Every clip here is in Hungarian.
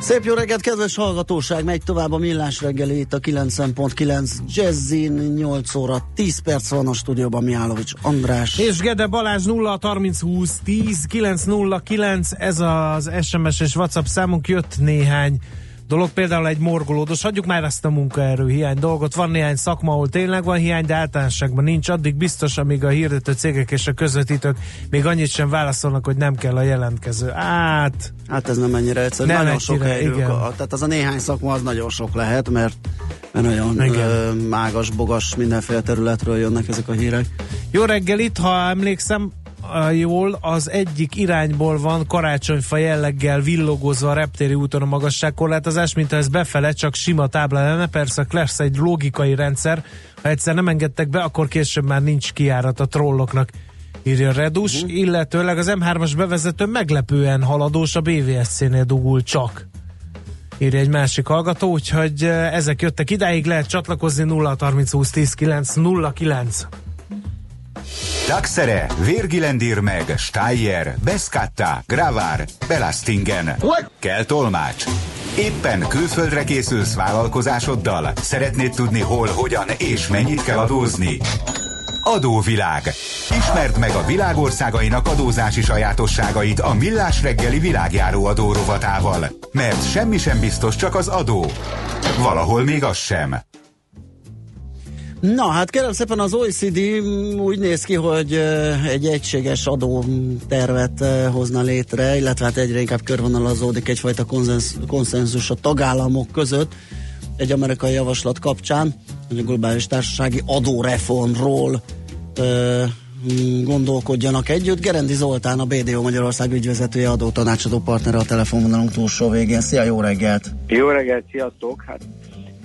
Szép jó reggelt, kedves hallgatóság! Megy tovább a Millás reggeli itt a 90.9 Jazzin, 8 óra 10 perc van a stúdióban, Miálovics András. És Gede Balázs 0-30-20-10-909, ez az SMS és WhatsApp számunk. Jött néhány dolog, például egy morgolódos, hagyjuk már ezt a munkaerő hiány dolgot, van néhány szakma, ahol tényleg van hiány, de általánosságban nincs, addig biztos, amíg a hirdető cégek és a közvetítők még annyit sem válaszolnak, hogy nem kell a jelentkező. Hát ez nem ennyire egyszerű, nagyon sok helyről, tehát az a néhány szakma az nagyon sok lehet, mert nagyon mágas-bogas mindenféle területről jönnek ezek a hírek. Jó reggel, itt, ha emlékszem jól, az egyik irányból van karácsonyfa jelleggel villogozva a reptéri úton a magasságkorlátozás, mintha ez befele csak sima tábla lenne. Persze lesz egy logikai rendszer, ha egyszer nem engedtek be, akkor később már nincs kijárat a trolloknak, írja Redus, illetőleg az M3-as bevezető meglepően haladós, a BVSC-nél dugul csak, írja egy másik hallgató, úgyhogy ezek jöttek idáig, lehet csatlakozni 0-30-20-10-9-09. Daxere, Virgilendir meg, Steyer, Beskatta, Gravár, Belastingen. Kell tolmács. Éppen külföldre készülsz vállalkozásoddal? Szeretnéd tudni hol, hogyan és mennyit kell adózni? Adóvilág. Ismerd meg a világországainak adózási sajátosságait a Millás reggeli világjáró adó rovatával. Mert semmi sem biztos, csak az adó. Valahol még az sem. Na, hát kérem szépen, az OECD úgy néz ki, hogy egy egységes adótervet hozna létre, illetve hát egyre inkább körvonalazódik egyfajta konszenzus a tagállamok között egy amerikai javaslat kapcsán, hogy a globális társasági adóreformról gondolkodjanak együtt. Gerendi Zoltán, a BDO Magyarország ügyvezetője, adótanácsadó partnere a telefonvonalunk túlsó végén. Szia, jó reggelt! Jó reggelt, sziasztok! Hát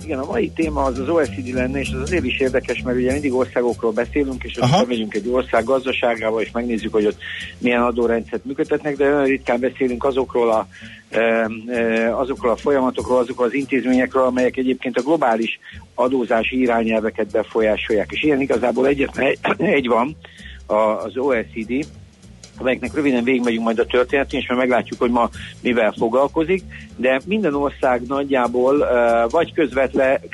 igen, a mai téma az OECD lenne, és az azért is érdekes, mert ugye mindig országokról beszélünk, és aztán megyünk egy ország gazdaságába, és megnézzük, hogy ott milyen adórendszert működtetnek, de olyan ritkán beszélünk azokról a folyamatokról, azokról az intézményekről, amelyek egyébként a globális adózási irányelveket befolyásolják. És ilyen igazából egyetlen egy van, az OECD, amelyeknek röviden végigmegyünk majd a történetén, és már meglátjuk, hogy ma mivel foglalkozik, de minden ország nagyjából vagy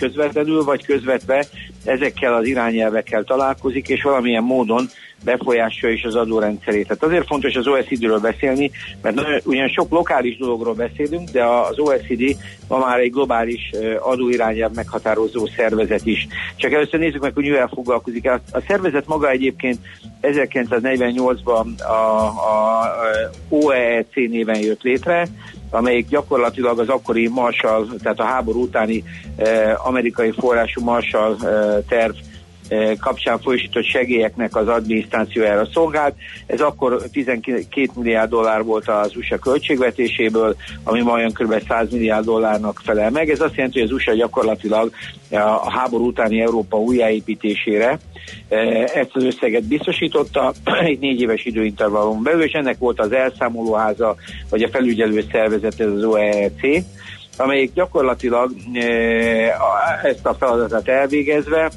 közvetlenül, vagy közvetve ezekkel az irányelvekkel találkozik, és valamilyen módon befolyásolja is az adórendszerét. Tehát azért fontos az OECD-ről beszélni, mert ugyan sok lokális dologról beszélünk, de az OECD ma már egy globális adóirányelv meghatározó szervezet is. Csak először nézzük meg, hogy mivel foglalkozik. A szervezet maga egyébként 1948-ban a OEEC néven jött létre, amelyik gyakorlatilag az akkori Marshall, tehát a háború utáni amerikai forrású Marshall terv kapcsán folyosított segélyeknek az adminisztrációjára szolgált. Ez akkor 12 milliárd dollár volt az USA költségvetéséből, ami ma olyan kb. 100 milliárd dollárnak felel meg. Ez azt jelenti, hogy az USA gyakorlatilag a háború utáni Európa újjáépítésére ezt az összeget biztosította egy 4 éves időintervallum belül, és ennek volt az elszámolóháza, vagy a felügyelő szervezet, ez az OEEC, amelyik gyakorlatilag ezt a feladatot elvégezve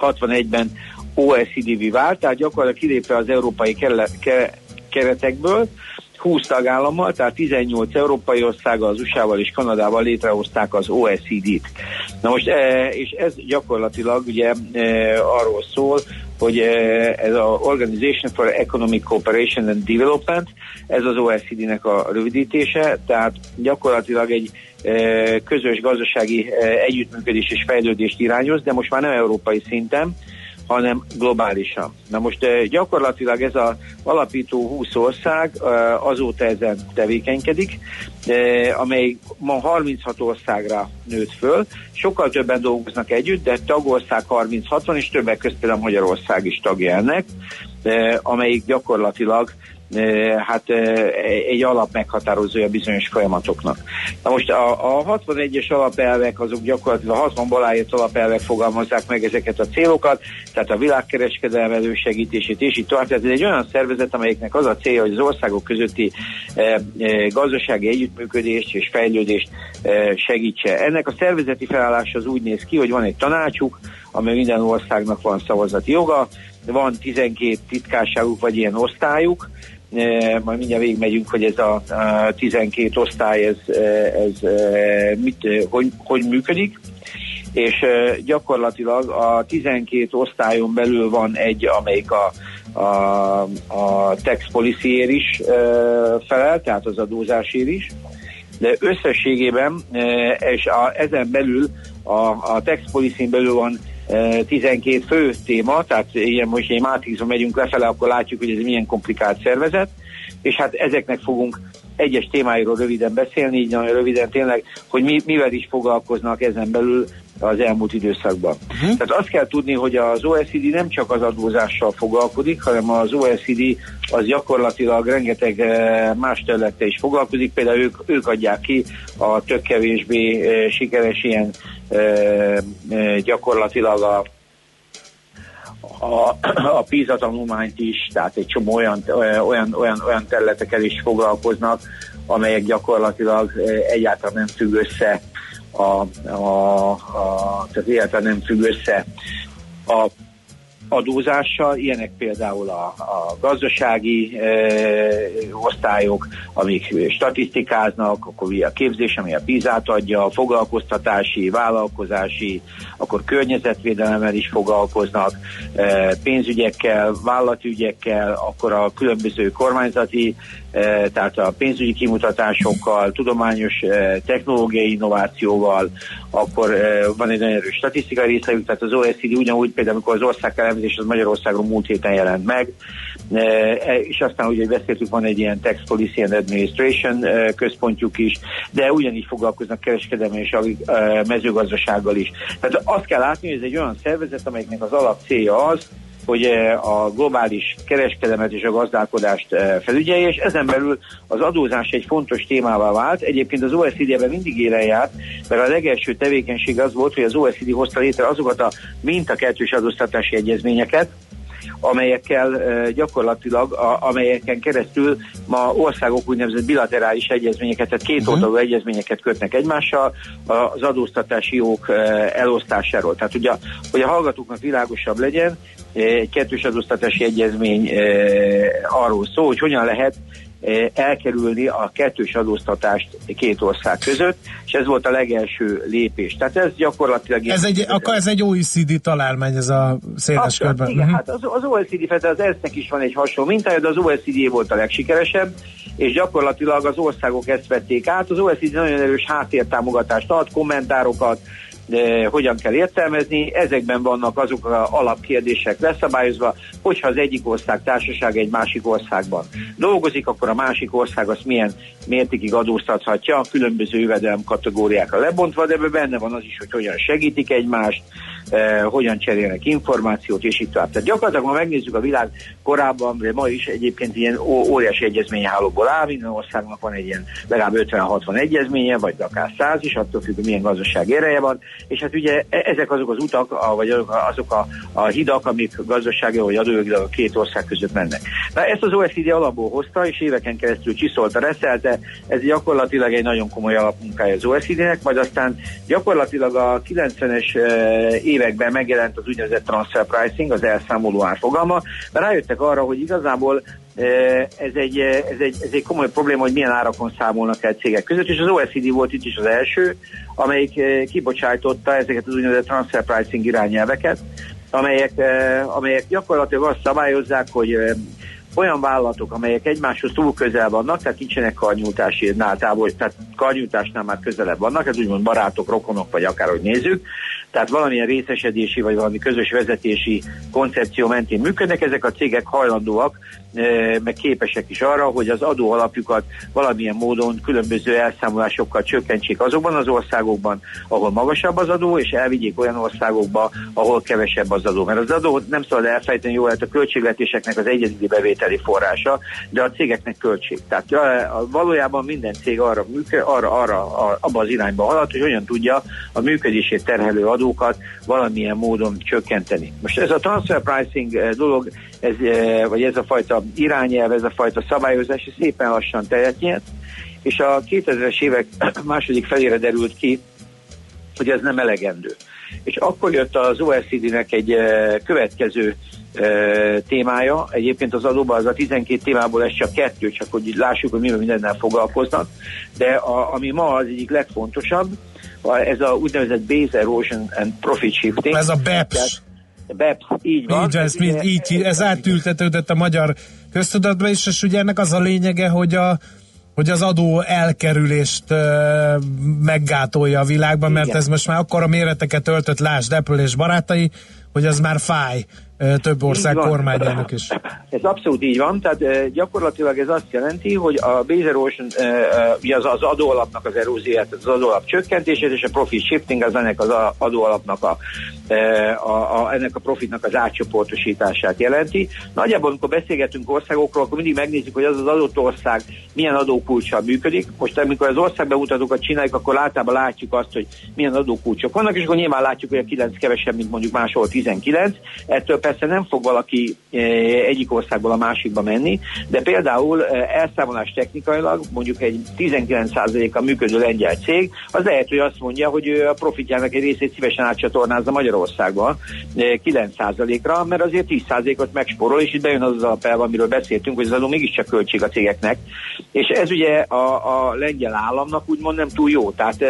61-ben OECD-vé vált, tehát gyakorlatilag kilépve az európai keretekből, 20 tagállammal, tehát 18 európai országgal, az USA-val és Kanadával létrehozták az OECD-t. Na most, és ez gyakorlatilag ugye arról szól, hogy ez az Organization for Economic Cooperation and Development, ez az OECD-nek a rövidítése, tehát gyakorlatilag egy közös gazdasági együttműködés és fejlődést irányoz, de most már nem európai szinten, hanem globálisan. Na most gyakorlatilag ez az alapító 20 ország azóta ezen tevékenykedik, amely ma 36 országra nőtt föl. Sokkal többen dolgoznak együtt, de tagország 30-60, és többek között például Magyarország is tagja ennek, amelyik gyakorlatilag egy alap meghatározója bizonyos folyamatoknak. Na most a 61-es alapelvek, azok gyakorlatilag a 60-ban aláírt alapelvek fogalmazzák meg ezeket a célokat, tehát a világkereskedelem elősegítését és így tovább. Tehát ez egy olyan szervezet, amelyiknek az a célja, hogy az országok közötti gazdasági együttműködést és fejlődést segítse. Ennek a szervezeti felállása az úgy néz ki, hogy van egy tanácsuk, amely minden országnak van szavazati joga, van 12 titkárságuk vagy ilyen osztályuk, majd mindjárt végigmegyünk, hogy ez a 12 osztály hogy működik, és gyakorlatilag a 12 osztályon belül van egy, amelyik a tax policy-ér is felel, tehát az adózásért is, de összességében, és ezen belül a tax policy-n belül van 12 fő téma, tehát ilyen most egy mátrixon megyünk lefele, akkor látjuk, hogy ez milyen komplikált szervezet, és hát ezeknek fogunk egyes témáiról röviden beszélni, így nagyon röviden tényleg, hogy mivel is foglalkoznak ezen belül az elmúlt időszakban. Tehát azt kell tudni, hogy az OECD nem csak az adózással foglalkozik, hanem az OECD az gyakorlatilag rengeteg más területtel is foglalkozik, például ők adják ki a tök kevésbé sikeres ilyen gyakorlatilag a PISA tanulmányt is, tehát egy csomó olyan területekkel is foglalkoznak, amelyek gyakorlatilag egyáltalán nem függ össze tehát egyáltalán nem függ össze a adózással, ilyenek például a gazdasági osztályok, amik statisztikáznak, akkor a képzés, ami a PISA-t adja, a foglalkoztatási, vállalkozási, akkor környezetvédelemmel is foglalkoznak, pénzügyekkel, vállalatügyekkel, akkor a különböző kormányzati, tehát a pénzügyi kimutatásokkal, tudományos technológiai innovációval, akkor van egy nagyon erős statisztikai részlegük, tehát az OECD ugyanúgy például, amikor az országkelemzés az Magyarországon múlt héten jelent meg, és aztán ugye beszéltük, van egy ilyen Tax Policy and Administration központjuk is, de ugyanígy foglalkoznak kereskedelmi és mezőgazdasággal is. Tehát azt kell látni, hogy ez egy olyan szervezet, amelyiknek az alap célja az, hogy a globális kereskedelmet és a gazdálkodást felügyelje, és ezen belül az adózás egy fontos témává vált. Egyébként az OECD-ben mindig élen járt, mert a legelső tevékenység az volt, hogy az OECD hozta létre azokat a mintakettős adóztatási egyezményeket, amelyekkel gyakorlatilag, amelyeken keresztül ma országok úgynevezett bilaterális egyezményeket, tehát kétoldalú egyezményeket kötnek egymással az adóztatási jogok elosztásáról. Tehát ugye, hogy a hallgatóknak világosabb legyen, egy kettős adóztatási egyezmény arról szól, hogy hogyan lehet elkerülni a kettős adóztatást két ország között, és ez volt a legelső lépés. Tehát ez gyakorlatilag... ez egy OECD találmány, ez a széles körben. Igen, hát az OECD, az ESZ-nek is van egy hasonló mintája, de az OECD volt a legsikeresebb, és gyakorlatilag az országok ezt vették át. Az OECD nagyon erős háttértámogatást ad, kommentárokat, de hogyan kell értelmezni, ezekben vannak azok az alapkérdések leszabályozva, hogyha az egyik ország társaság egy másik országban dolgozik, akkor a másik ország azt milyen mértékig adóztathatja, különböző jövedelem kategóriákra lebontva, de ebben benne van az is, hogy hogyan segítik egymást, hogyan cserélnek információt, és így tovább. Tehát gyakorlatilag, ha megnézzük a világ korábban, de ma is egyébként ilyen óriási egyezményhálóból áll, minden országnak van egy ilyen legalább 50-60 egyezménye, vagy akár 100 is, attól függ, milyen gazdaság éreje van, és hát ugye ezek azok az utak, vagy azok a hidak, amik gazdasági vagy adójogilag a két ország között mennek. Na, ezt az OECD alapból hozta, és éveken keresztül csiszolta, reszelte, ez gyakorlatilag egy nagyon komoly alapmunkája az OECD-nek, majd aztán gyakorlatilag a 90-es években megjelent az úgynevezett transfer pricing, az elszámoló árfogalma, mert rájöttek arra, hogy igazából ez egy komoly probléma, hogy milyen árakon számolnak el cégek között, és az OECD volt itt is az első, amelyik kibocsájtotta ezeket az úgynevezett transfer pricing irányelveket, amelyek gyakorlatilag azt szabályozzák, hogy olyan vállalatok, amelyek egymáshoz túl közel vannak, tehát nincsenek karnyújtásnál távol, tehát karnyújtásnál már közelebb vannak, ez úgymond barátok, rokonok, vagy akárhogy nézzük, tehát valamilyen részesedési vagy valami közös vezetési koncepció mentén működnek. Ezek a cégek hajlandóak, meg képesek is arra, hogy az adóalapjukat valamilyen módon különböző elszámolásokkal csökkentsék azokban az országokban, ahol magasabb az adó, és elvigyék olyan országokba, ahol kevesebb az adó. Mert az adó nem szabad elfejteni, jó lehet a költségvetéseknek az egyedi bevételi forrása, de a cégeknek költség. Tehát valójában minden cég abba az irányba halad, hogy hogyan tudja a működését terhelő adókat valamilyen módon csökkenteni. Most ez a transfer pricing dolog, vagy ez a fajta irányelv, ez a fajta szabályozás szépen lassan tejet nyert, és a 2000-es évek második felére derült ki, hogy ez nem elegendő. És akkor jött az OECD-nek egy következő témája, egyébként az adóban az a 12 témából ez csak 2, csak hogy lássuk, hogy mivel mindennel foglalkoznak, de ami ma az egyik legfontosabb, ez a úgynevezett Base Erosion and Profit Shifting. Ez a BEPS. BEPS, így van. Így, ez átültetődött a magyar köztudatba is, és ugye ennek az a lényege, hogy hogy az adó elkerülést meggátolja a világban, mert ez most már akkora méreteket öltött, lásd Apple és barátai, hogy az már fáj több ország kormányának is. Ez abszolút így van, tehát gyakorlatilag ez azt jelenti, hogy a base erosion, az adóalapnak az eróziát, az adóalap csökkentését, és a profit shifting az ennek az adóalapnak ennek a profitnak az átcsoportosítását jelenti. Nagyjából, amikor beszélgetünk országokról, akkor mindig megnézzük, hogy az adott ország milyen adókulcssal működik. Most amikor az országbemutatókat csináljuk, akkor általában látjuk azt, hogy milyen adókulcsok vannak, és akkor nyilván látjuk, hogy a 9 kevesebb, mint mondjuk máshol 19. Ettől persze nem fog valaki egyik országból a másikba menni, de például elszámolás technikailag mondjuk egy 19%-a működő lengyel cég, az lehet, hogy azt mondja, hogy ő a profitjának egy részét szívesen átcsatornázza Magyarországban 9%-ra, mert azért 10%-ot megsporol, és itt bejön az alapelv, amiről beszéltünk, hogy az adó mégiscsak költség a cégeknek, és ez ugye a lengyel államnak úgymond nem túl jó, tehát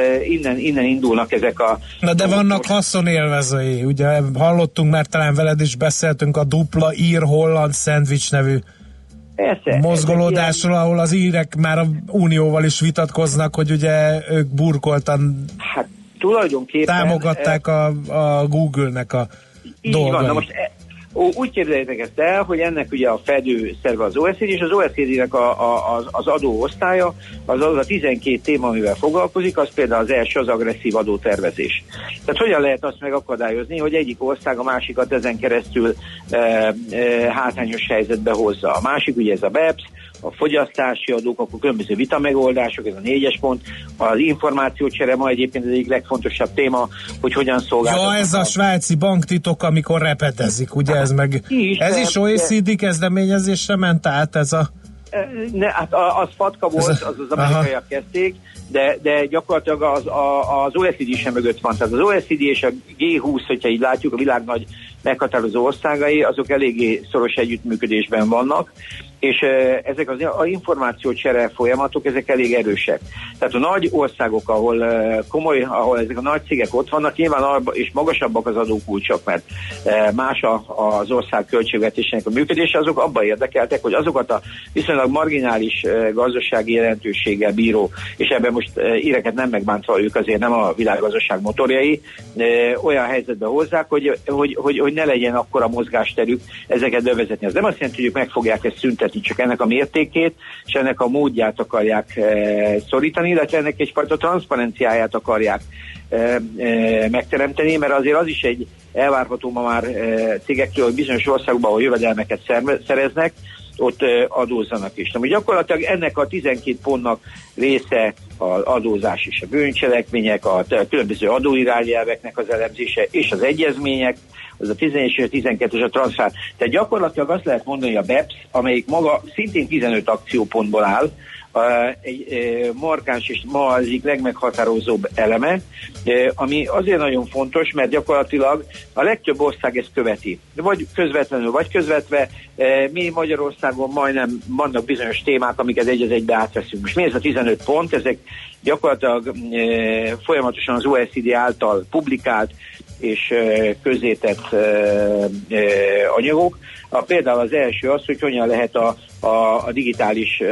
innen indulnak ezek a... Na de vannak haszonélvezői, ugye hallottunk már, talán veled is beszéltünk a dupla ír-holland szendvics nevű mozgolódásról, ahol az írek már a Unióval is vitatkoznak, hogy ugye ők burkoltan támogatták a Google-nek a dolgait. Na most úgy képzeljétek ezt el, hogy ennek ugye a fedő szerve az OECD, és az OECD-nek az adóosztálya, az a 12 téma, amivel foglalkozik, az például az első az agresszív adótervezés. Tehát hogyan lehet azt megakadályozni, hogy egyik ország a másikat ezen keresztül hátrányos helyzetbe hozza. A másik ugye ez a BEPS, a fogyasztási adók, akkor különböző vitamegoldások, ez a 4-es pont, az információcsere ma egyébként az egyik legfontosabb téma, hogy hogyan szolgáltatnak. Ja, ez a svájci banktitok, amikor repetezik, ugye ez meg... Ez is OECD kezdeményezésre ment át, ez a... Az FATKA volt, az amerikaiak kezdték, de gyakorlatilag az OECD sem mögött van. Tehát az OECD és a G20, hogyha így látjuk, a világ nagy meghatározó országai, azok eléggé szoros együttműködésben vannak, és ezek az információcsere folyamatok, ezek elég erősek. Tehát a nagy országok, ahol ezek a nagy cégek ott vannak, nyilván és magasabbak az adókulcsok, mert más az ország költségvetésének a működése, azok abban érdekeltek, hogy azokat a viszonylag marginális gazdasági jelentőséggel bíró, és ebben most íreket nem megbántva, ők azért nem a világgazdaság motorjai, olyan helyzetbe hozzák, hogy ne legyen akkora mozgásterük ezeket bevezetni. Ez nem azt jelenti, hogy ők meg fogják ezt szüntetni, csak ennek a mértékét és ennek a módját akarják szorítani, illetve ennek egyfajta transzparenciáját akarják megteremteni, mert azért az is egy elvárható ma már cégektől, hogy bizonyos országokban, ahol jövedelmeket szereznek, ott adózzanak is. Na, gyakorlatilag ennek a 12 pontnak része az adózás és a bűncselekmények, a különböző adóirányelveknek az elemzése és az egyezmények, az a 11 és a 12-es a transfer. Tehát gyakorlatilag azt lehet mondani, hogy a BEPS, amelyik maga szintén 15 akciópontból áll, egy markáns és ma az egyik legmeghatározóbb eleme, ami azért nagyon fontos, mert gyakorlatilag a legtöbb ország ezt követi. Vagy közvetlenül, vagy közvetve. Mi Magyarországon majdnem vannak bizonyos témák, amiket egy az egybe átveszünk. Most mi ez a 15 pont? Ezek gyakorlatilag folyamatosan az OECD által publikált és közzétett anyagok. Például az első az, hogy hogyan lehet a a digitális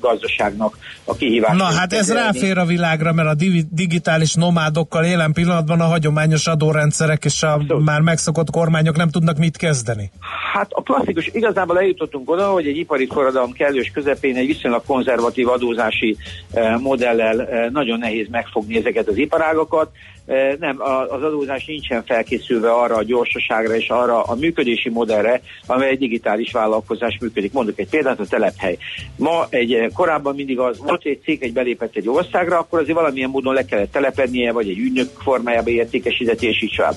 gazdaságnak a kihívását. Na hát ez ráfér a világra, mert a digitális nomádokkal jelen pillanatban a hagyományos adórendszerek és a már megszokott kormányok nem tudnak mit kezdeni. Hát a klasszikus, igazából eljutottunk oda, hogy egy ipari forradalom kellős közepén egy viszonylag konzervatív adózási modellel nagyon nehéz megfogni ezeket az iparágokat. Nem, az adózás nincsen felkészülve arra a gyorsaságra és arra a működési modellre, amely egy digitális vállalkozás működik. Mondok egy példát, a telephely. Ma korábban mindig az volt, egy cég belépett egy országra, akkor azért valamilyen módon le kellett telepednie, vagy egy ügynök formájába értékesített, és így tovább.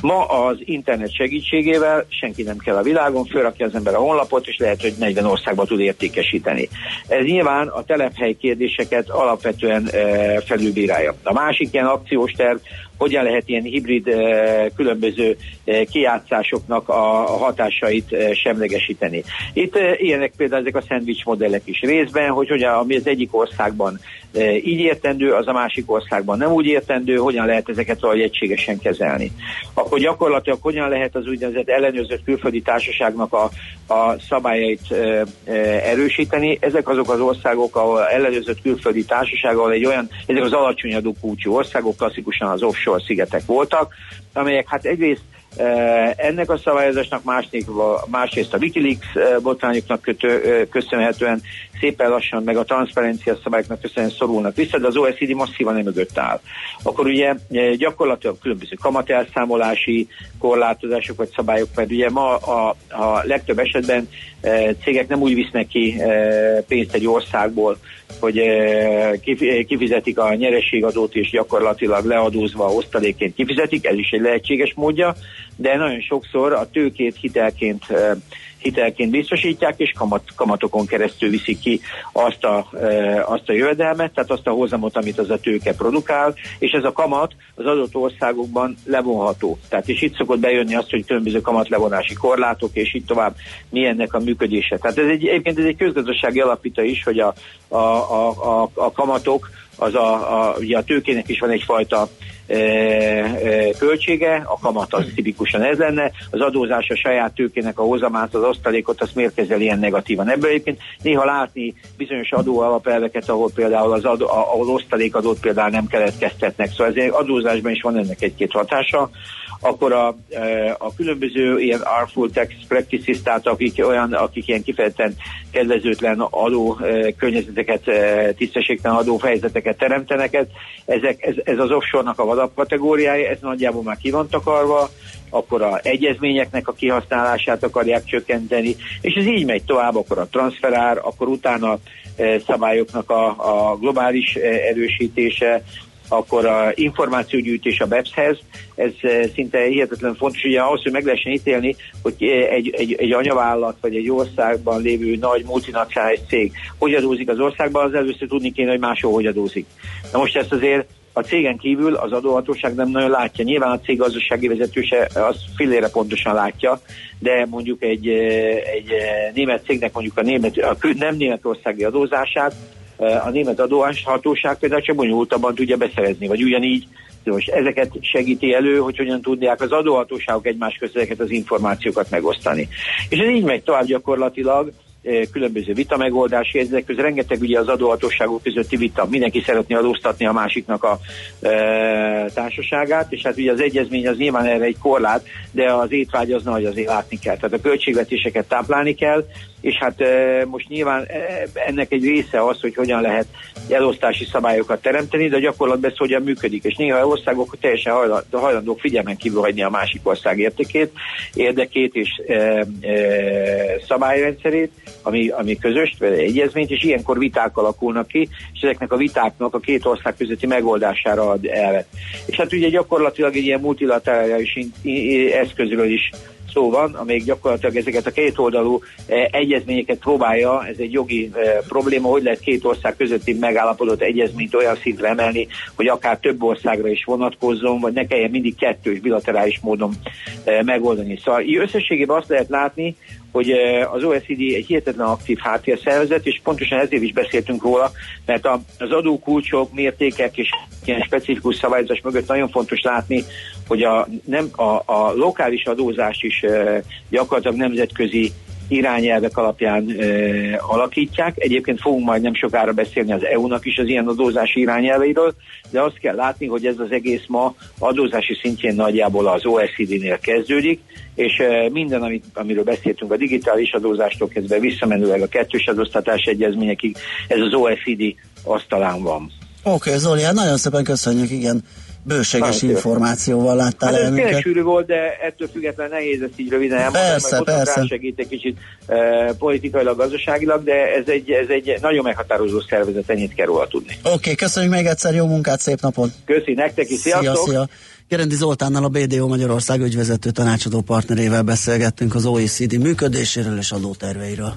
Ma az internet segítségével senki nem kell a világon, fölrakja az ember a honlapot, és lehet, hogy 40 országba tud értékesíteni. Ez nyilván a telephely kérdéseket alapvetően felülbírálja. A másik ilyen akciós terv, hogyan lehet ilyen hibrid különböző kijátszásoknak a hatásait semlegesíteni. Itt ilyenek például ezek a szendvics modellek is részben, hogy hogyan, ami az egyik országban így értendő, az a másik országban nem úgy értendő, hogyan lehet ezeket valahogy egységesen kezelni. Akkor gyakorlatilag hogyan lehet az úgynevezett ellenőrzött külföldi társaságnak a szabályait erősíteni. Ezek azok az országok, ahol ellenőrzött külföldi társaság, ahol egy olyan, ezek az alacsony adókulcsú országok, klasszikusan az offshore szigetek voltak, amelyek hát egyrészt ennek a szabályozásnak, másrészt a WikiLeaks botrányoknak köszönhetően szépen lassan, meg a transzparencia szabályoknak köszönhetően szorulnak vissza, de az OECD masszívan emögött áll. Akkor ugye gyakorlatilag különböző kamatelszámolási korlátozások vagy szabályok, mert ugye ma a legtöbb esetben cégek nem úgy visznek ki pénzt egy országból, hogy kifizetik a nyereségadót és gyakorlatilag leadózva osztalékként kifizetik, ez is egy lehetséges módja, de nagyon sokszor a tőkét hitelként biztosítják, és kamatokon keresztül viszik ki azt a jövedelmet, tehát azt a hozamot, amit az a tőke produkál, és ez a kamat az adott országokban levonható. Tehát és itt szokott bejönni azt, hogy különböző kamatlevonási korlátok, és így tovább, mi ennek a működése. Tehát egyébként ez egy közgazdasági alapítva is, hogy a kamatok, ugye a tőkének is van egyfajta költsége, a kamat az tipikusan ez lenne, az adózás a saját tőkének a hozamát, az osztalékot, azt miért kezel ilyen negatívan. Ebből egyébként néha látni bizonyos adóalapelveket, ahol például ahol osztalékadót például nem keletkeztetnek, szóval ezért adózásban is van ennek egy-két hatása. Akkor a különböző ilyen harmful tax practices, tehát akik ilyen kifejezetten kedvezőtlen adó környezeteket, tisztességtelen adófejezeteket teremtenek, ez az offshore-nak a vadabb kategóriája, ez nagyjából már ki van takarva, akkor az egyezményeknek a kihasználását akarják csökkenteni, és ez így megy tovább, akkor a transferár, akkor utána szabályoknak a globális erősítése, akkor a információgyűjtés a BEPS-hez, ez szinte hihetetlen fontos, ugye ahhoz, hogy meg lehessen ítélni, hogy egy anyavállalat vagy egy országban lévő nagy multinacionális cég hogy adózik az országban, az először tudni kéne, hogy máshol hogy adózik. Na most ezt azért a cégen kívül az adóhatóság nem nagyon látja. Nyilván a cég gazdasági vezetőse az fillére pontosan látja, de mondjuk egy német cégnek mondjuk nem németországi adózását a német adóhatóság például csak bonyolultabban tudja beszerezni, vagy ugyanígy. Most ezeket segíti elő, hogy hogyan tudják az adóhatóságok egymás között ezeket az információkat megosztani. És ez így megy tovább gyakorlatilag, különböző vita megoldási, ezek között rengeteg ugye az adóhatóságok közötti vita, mindenki szeretné adóztatni a másiknak a társaságát, és hát ugye az egyezmény az nyilván erre egy korlát, de az étvágy az nagy, azért látni kell, tehát a költségvetéseket táplálni kell, és hát most nyilván ennek egy része az, hogy hogyan lehet elosztási szabályokat teremteni, de a gyakorlatban ez hogyan működik, és néha országok teljesen hajlandók figyelmen kívül hagyni a másik ország érdekét és szabályrendszerét, ami közös egyezményt, és ilyenkor viták alakulnak ki, és ezeknek a vitáknak a két ország közötti megoldására ad elvet. És hát ugye gyakorlatilag egy ilyen multilaterális eszközről is szó van, amelyik gyakorlatilag ezeket a kétoldalú egyezményeket próbálja, ez egy jogi probléma, hogy lehet két ország közötti megállapodott egyezményt olyan szintre emelni, hogy akár több országra is vonatkozzon, vagy ne kelljen mindig kettős bilaterális módon megoldani. Szóval összességében azt lehet látni, hogy az OECD egy hihetetlen aktív háttérszervezet, és pontosan ezért is beszéltünk róla, mert az adókulcsok, mértékek és ilyen specifikus szabályozás mögött nagyon fontos látni, hogy a lokális adózás is gyakorlatilag nemzetközi irányelvek alapján alakítják. Egyébként fogunk majd nem sokára beszélni az EU-nak is az ilyen adózási irányelveiről, de azt kell látni, hogy ez az egész ma adózási szintjén nagyjából az OECD-nél kezdődik, és minden, amiről beszéltünk, a digitális adózástól kezdve visszamenőleg a kettős adóztatás egyezményekig, ez az OECD asztalán van. Oké, Zoli, hát nagyon szépen köszönjük, igen. Bőséges információval láttál el minket. Ez sűrű volt, de ettől függetlenül nehéz ezt így röviden elmondani. Persze. Segít egy kicsit politikailag, gazdaságilag, de ez egy nagyon meghatározó szervezet, ennyit kell róla tudni. Oké, köszönjük még egyszer, jó munkát, szép napot! Köszi, nektek is, sziasztok! Szia. Gerendi Zoltánnal, a BDO Magyarország ügyvezető tanácsadó partnerével beszélgettünk az OECD működéséről és adóterveiről.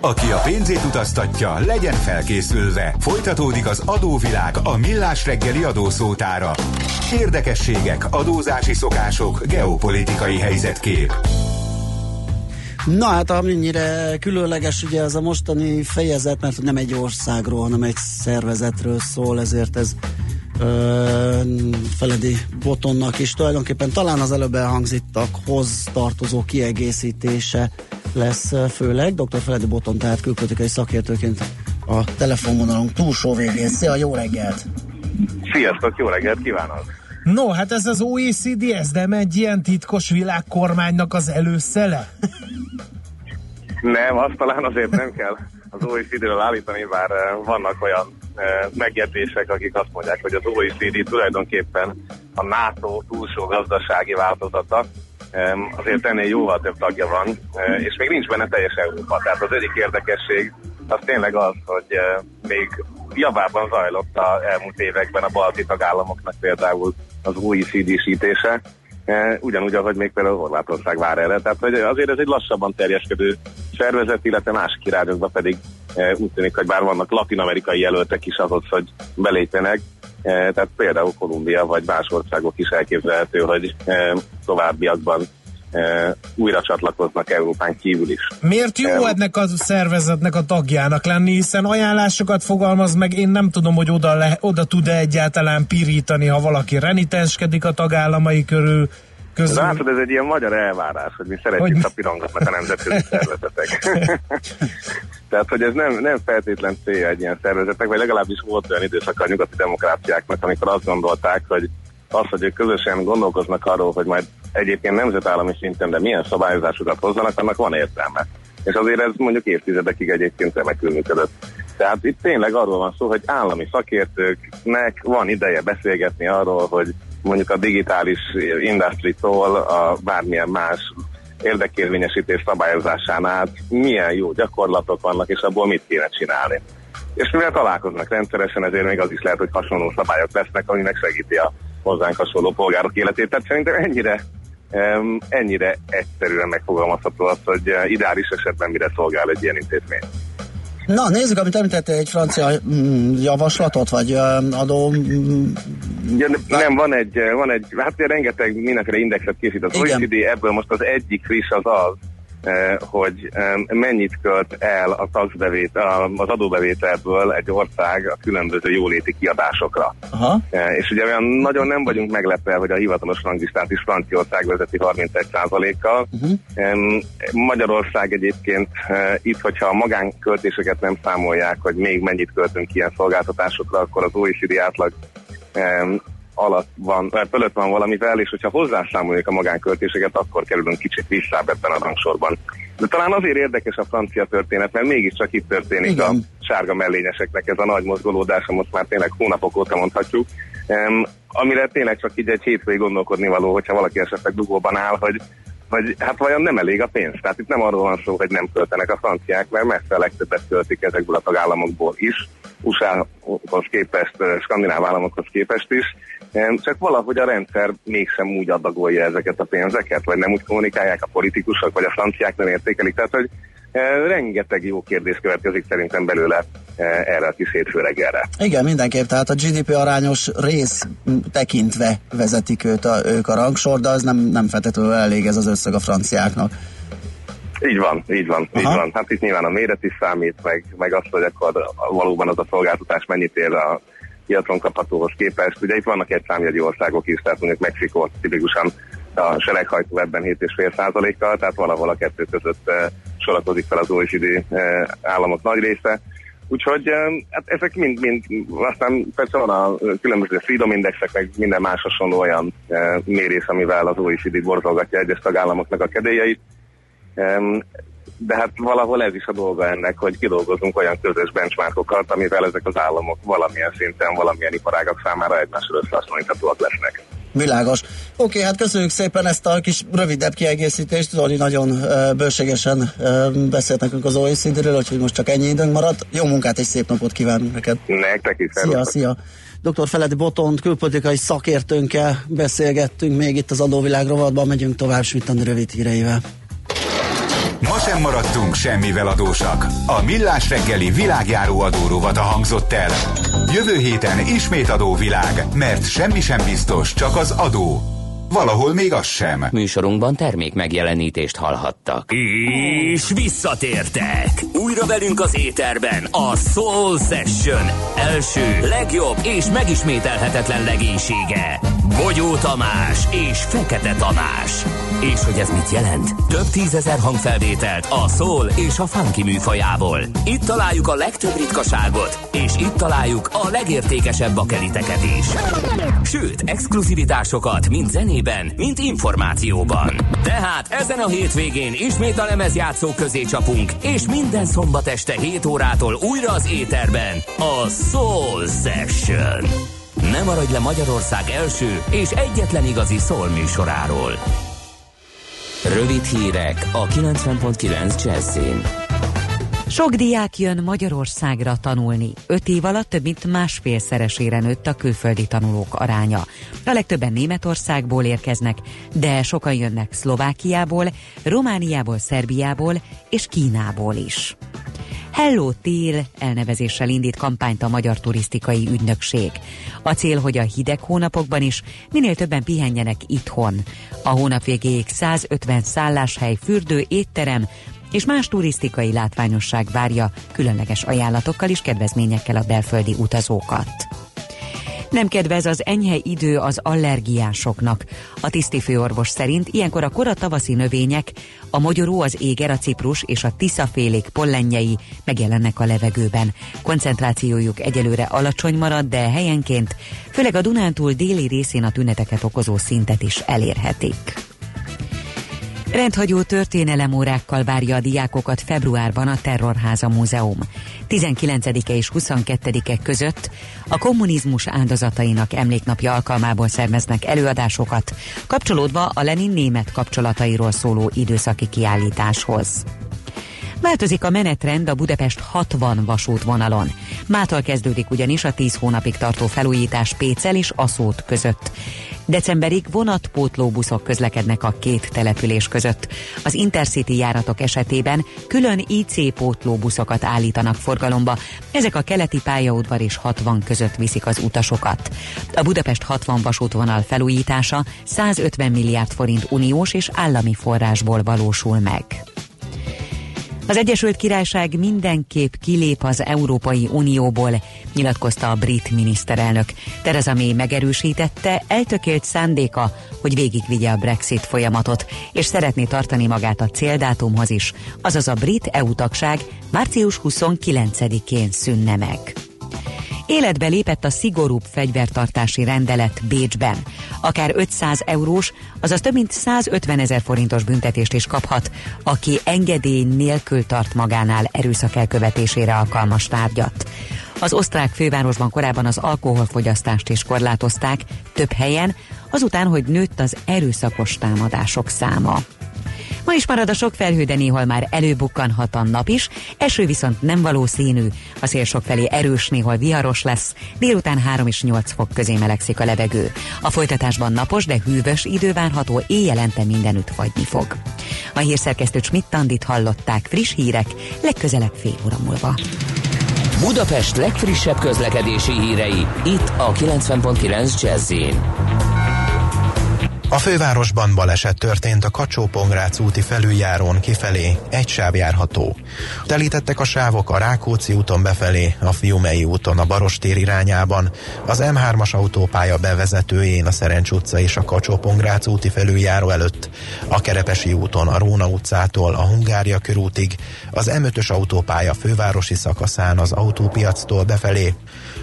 Aki a pénzét utaztatja, legyen felkészülve. Folytatódik az adóvilág, a millás reggeli adószótára. Érdekességek, adózási szokások, geopolitikai helyzetkép. Na hát, amennyire különleges ugye ez a mostani fejezet, mert nem egy országról, hanem egy szervezetről szól, ezért ez Feledi Botondnak is tulajdonképpen talán az előbb elhangzottakhoz tartozó kiegészítése lesz főleg. Dr. Feledi Botond tehát külpolitikai szakértőként a telefonvonalunk túlsó végén. Szia, jó reggelt! Sziasztok, jó reggelt kívánok! No, hát ez az OECD, ez nem egy ilyen titkos világkormánynak az előszele? Nem, azt talán azért nem kell az OECD-ről állítani, bár vannak olyan megjegyzések, akik azt mondják, hogy az OECD tulajdonképpen a NATO túlsó gazdasági változata, azért ennél jóval több tagja van, és még nincs benne teljes Európa. Tehát az egyik érdekesség az tényleg az, hogy még javában zajlott az elmúlt években a balti tagállamoknak például az OECD-sítése, ugyanúgy, ahogy még például Horvátország vár erre. Tehát hogy azért ez egy lassabban terjeszkedő szervezet, illetve más királyokban pedig úgy tűnik, hogy bár vannak latin-amerikai jelöltek is ahhoz, hogy belépjenek, tehát például Kolumbia vagy más országok is elképzelhető, hogy továbbiakban újra csatlakoznak Európán kívül is. Miért jó ennek a szervezetnek a tagjának lenni, hiszen ajánlásokat fogalmaz meg, én nem tudom, hogy oda tud-e egyáltalán pirítani, ha valaki renitenskedik a tagállamai körül. Látod, ez egy ilyen magyar elvárás, hogy mi szeretjük a pirongatnak a nemzetközi szervezetek. Tehát, hogy ez nem feltétlen célja egy ilyen szervezetnek, vagy legalábbis volt olyan időszak a nyugati demokráciáknak, amikor azt gondolták, hogy az, hogy ők közösen gondolkoznak arról, hogy majd egyébként nemzetállami szinten, de milyen szabályozásokat hozzanak, annak van értelme. És azért ez mondjuk évtizedekig egyébként remekül működött. Tehát itt tényleg arról van szó, hogy állami szakértőknek van ideje beszélgetni arról, hogy mondjuk a digitális industry-tól a bármilyen más érdekérvényesítés szabályozásán át milyen jó gyakorlatok vannak, és abból mit kéne csinálni. És mivel találkoznak rendszeresen, ezért még az is lehet, hogy hasonló szabályok lesznek, aminek segíti a hozzánk hasonló polgárok életét. Tehát szerintem ennyire egyszerűen megfogalmazható az, hogy ideális esetben mire szolgál egy ilyen intézmény. Na, nézzük, amit említettél, egy francia javaslatot, vagy adó... Ja, nem, van egy, hát rengeteg mindenféle indexet készít az OECD, ebből most az egyik friss az az, hogy mennyit költ el az adóbevételből egy ország a különböző jóléti kiadásokra. Aha. És ugye olyan nagyon nem vagyunk meglepve, hogy a hivatalos ranglistát is Franciaország vezeti 31%-kal. Uh-huh. Magyarország egyébként itt, hogyha a magánköltéseket nem számolják, hogy még mennyit költünk ilyen szolgáltatásokra, akkor az OECD átlag alatt van, fölött van valamivel, és hogyha hozzászámoljuk a magánköltéseket, akkor kerülünk kicsit visszább ebben a rangsorban. De talán azért érdekes a francia történet, mert mégiscsak itt történik igen. A sárga mellényeseknek ez a nagy mozgolódása, most már tényleg hónapok óta mondhatjuk, amire tényleg csak így egy hétvégi gondolkodni való, hogyha valaki esetleg dugóban áll, hogy hát vajon nem elég a pénz. Tehát itt nem arról van szó, hogy nem költenek a franciák, mert messze a legtöbbet költik ezekből a tagállamokból is, USA-hoz képest, skandináv államokhoz képest is, csak valahogy a rendszer mégsem úgy adagolja ezeket a pénzeket, vagy nem úgy kommunikálják a politikusok, vagy a franciák nem értékelik. Tehát, hogy rengeteg jó kérdés következik szerintem belőle erre a kis hétfő reggelre. Igen, mindenképp, tehát a GDP arányos rész tekintve vezetik ők a rangsor, de az nem feltétlenül elég ez az összeg a franciáknak. Így van. Aha. Így van. Hát itt nyilván a méret is számít, meg azt, hogy akkor valóban az a szolgáltatás mennyit ér a piacon kaphatóhoz képest. Ugye itt vannak egy számjegyű országok is, tehát mondjuk Mexikó tipikusan a sereghajtó ebben 7,5%-kal, tehát valahol a kettő között sorakozik fel az OECD államok nagy része. Úgyhogy hát ezek mind, aztán persze van a különböző freedom indexek, meg minden más hasonló olyan mérés, amivel az OECD borzolgatja egyes tagállamoknak a kedélyeit. De hát valahol ez is a dolga ennek, hogy kidolgozunk olyan közös benchmarkokat, amivel ezek az államok valamilyen szinten, valamilyen iparágak számára egymásra összehasonlíthatóak lesznek. Világos. Oké, hát köszönjük szépen ezt a kis rövidebb kiegészítést. Zoli nagyon bőségesen beszélt nekünk az OECD-ről, úgyhogy most csak ennyi időnk maradt. Jó munkát és szép napot kívánunk neked. Nektek is. Szia. Dr. Feledi Botond külpolitikai szakértőnkkel beszélgettünk, még itt az adóvilág rovatban, megyünk tovább Csmit Tandi rövid híreivel. Ma sem maradtunk semmivel adósak. A Millás reggeli világjáró adórovata hangzott el. Jövő héten ismét adóvilág, mert semmi sem biztos, csak az adó. Valahol még az sem. Műsorunkban termék megjelenítést hallhattak. És visszatértek! Újra velünk az éterben a Soul Session első, legjobb és megismételhetetlen legénysége. Bogyó Tamás és Fekete Tamás. És hogy ez mit jelent? Több tízezer hangfelvételt a soul és a funky műfajából. Itt találjuk a legtöbb ritkaságot, és itt találjuk a legértékesebb bakeliteket is. Sőt, exkluzivitásokat mind zenében, mind információban. Tehát ezen a hétvégén ismét a lemezjátszók közé csapunk, és minden szombat este 7 órától újra az éterben a Soul Session. Ne maradj le Magyarország első és egyetlen igazi soul műsoráról. Rövid hírek a 90.9 Jazzin. Sok diák jön Magyarországra tanulni. 5 év alatt több mint másfélszeresére nőtt a külföldi tanulók aránya. A legtöbben Németországból érkeznek, de sokan jönnek Szlovákiából, Romániából, Szerbiából és Kínából is. Hello tél elnevezéssel indít kampányt a Magyar Turisztikai Ügynökség. A cél, hogy a hideg hónapokban is minél többen pihenjenek itthon. A hónap végéig 150 szálláshely, fürdő, étterem és más turisztikai látványosság várja különleges ajánlatokkal és kedvezményekkel a belföldi utazókat. Nem kedvez az enyhe idő az allergiásoknak. A tisztifőorvos szerint ilyenkor a kora tavaszi növények, a mogyoró, az éger, a ciprus és a tiszafélék pollenjei megjelennek a levegőben. Koncentrációjuk egyelőre alacsony marad, de helyenként, főleg a Dunántúl déli részén a tüneteket okozó szintet is elérhetik. Rendhagyó történelemórákkal várja a diákokat februárban a Terrorháza Múzeum. 19-e és 22-e között a kommunizmus áldozatainak emléknapja alkalmából szerveznek előadásokat, kapcsolódva a Lenin-német kapcsolatairól szóló időszaki kiállításhoz. Változik a menetrend a Budapest 60 vasútvonalon. Mától kezdődik ugyanis a 10 hónapig tartó felújítás Pécsel és Aszód között. Decemberig vonatpótlóbuszok közlekednek a két település között. Az Intercity járatok esetében külön IC pótlóbuszokat állítanak forgalomba. Ezek a Keleti pályaudvar és 60 között viszik az utasokat. A Budapest 60 vasútvonal felújítása 150 milliárd forint uniós és állami forrásból valósul meg. Az Egyesült Királyság mindenképp kilép az Európai Unióból, nyilatkozta a brit miniszterelnök. Theresa May megerősítette, eltökélt szándéka, hogy végigvigye a Brexit folyamatot, és szeretné tartani magát a céldátumhoz is, azaz a brit EU-tagság március 29-én szűnne meg. Életbe lépett a szigorúbb fegyvertartási rendelet Bécsben. Akár 500 eurós, azaz több mint 150 000 forintos büntetést is kaphat, aki engedély nélkül tart magánál erőszak elkövetésére alkalmas tárgyat. Az osztrák fővárosban korábban az alkoholfogyasztást is korlátozták, több helyen, azután, hogy nőtt az erőszakos támadások száma. Ma is marad a sok felhő, de néhol már előbukkanhat a nap is, eső viszont nem valószínű, a szél sokfelé erős, néhol viharos lesz, délután 3 és 8 fok közé melegszik a levegő. A folytatásban napos, de hűvös idő várható, éjjelente mindenütt fagyni fog. A hírszerkesztő Csmit Tandit hallották, friss hírek, legközelebb fél óra múlva. Budapest legfrissebb közlekedési hírei, itt a 90.9 Jazz-en. A fővárosban baleset történt a Kacsó-Pongrác úti felüljárón kifelé, egy sáv járható. Telítettek a sávok a Rákóczi úton befelé, a Fiumei úton a Barostér irányában, az M3-as autópálya bevezetőjén a Szerencs utca és a Kacsó-Pongrác úti felüljáró előtt, a Kerepesi úton a Róna utcától a Hungária körútig, az M5-ös autópálya fővárosi szakaszán az autópiactól befelé,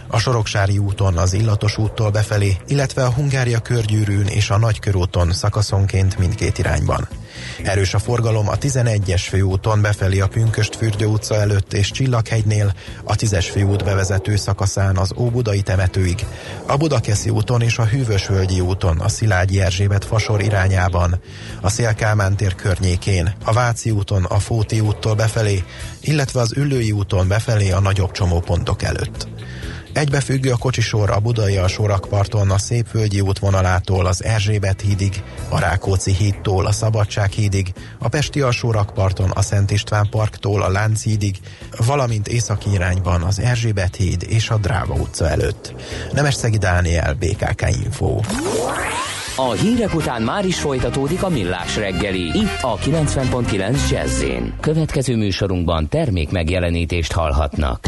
a Soroksári úton az Illatos úttól befelé, illetve a Hungária körgyűrűn és a Nagy úton szakaszonként mindkét irányban. Erős a forgalom a 11-es főúton befelé a Pünkösd fürdő utca előtt és Csillaghegynél, a 10-es főút bevezető szakaszán az Óbudai temetőig, a Budakeszi úton és a Hűvösvölgyi úton a Szilágyi Erzsébet-Fasor irányában, a Szél-Kálmán tér környékén, a Váci úton a Fóti úttól befelé, illetve az Üllői úton befelé a nagyobb csomópontok előtt. Egybefüggő a kocsisor a Budai alsórakparton a Szépvölgyi útvonalától az Erzsébet hídig, a Rákóczi hídtól a Szabadság hídig, a Pesti alsórakparton a Szent István parktól a Lánc hídig, valamint északi irányban az Erzsébet híd és a Dráva utca előtt. Nemesszegi Dániel, BKK Info. A hírek után már is folytatódik a Millás reggeli, itt a 90.9 Jazz-en. Következő műsorunkban termék megjelenítést hallhatnak.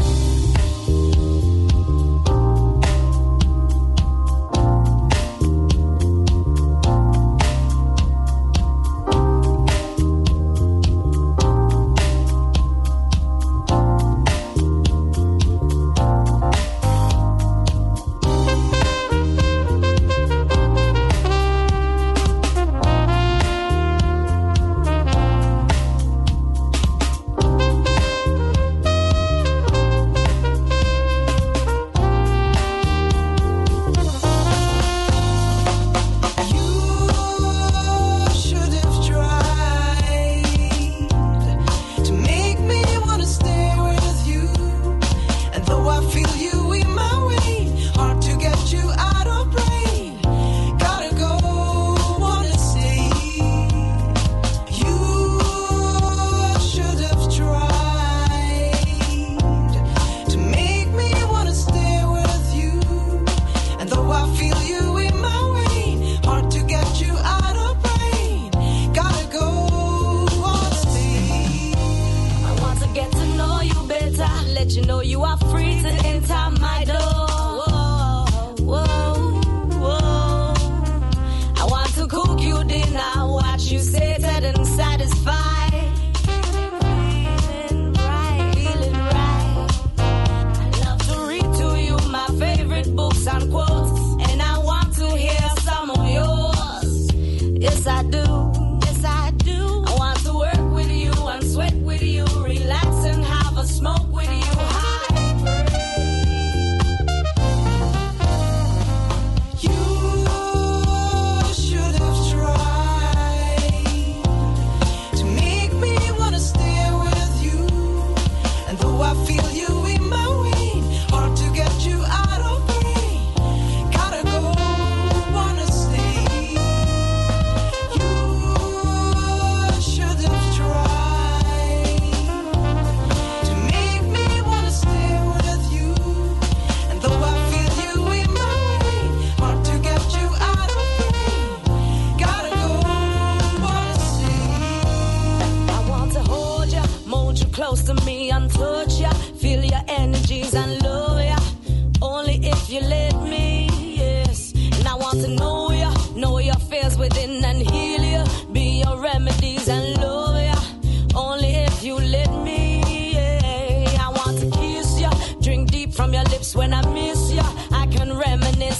are free to enter my door. Whoa, whoa. I want to cook you dinner, watch you sated and satisfied. And quotes, and I want to hear some of yours. Yes, I do. Yes, I do. I want to work with you and sweat with you, relax and have a smoke with you.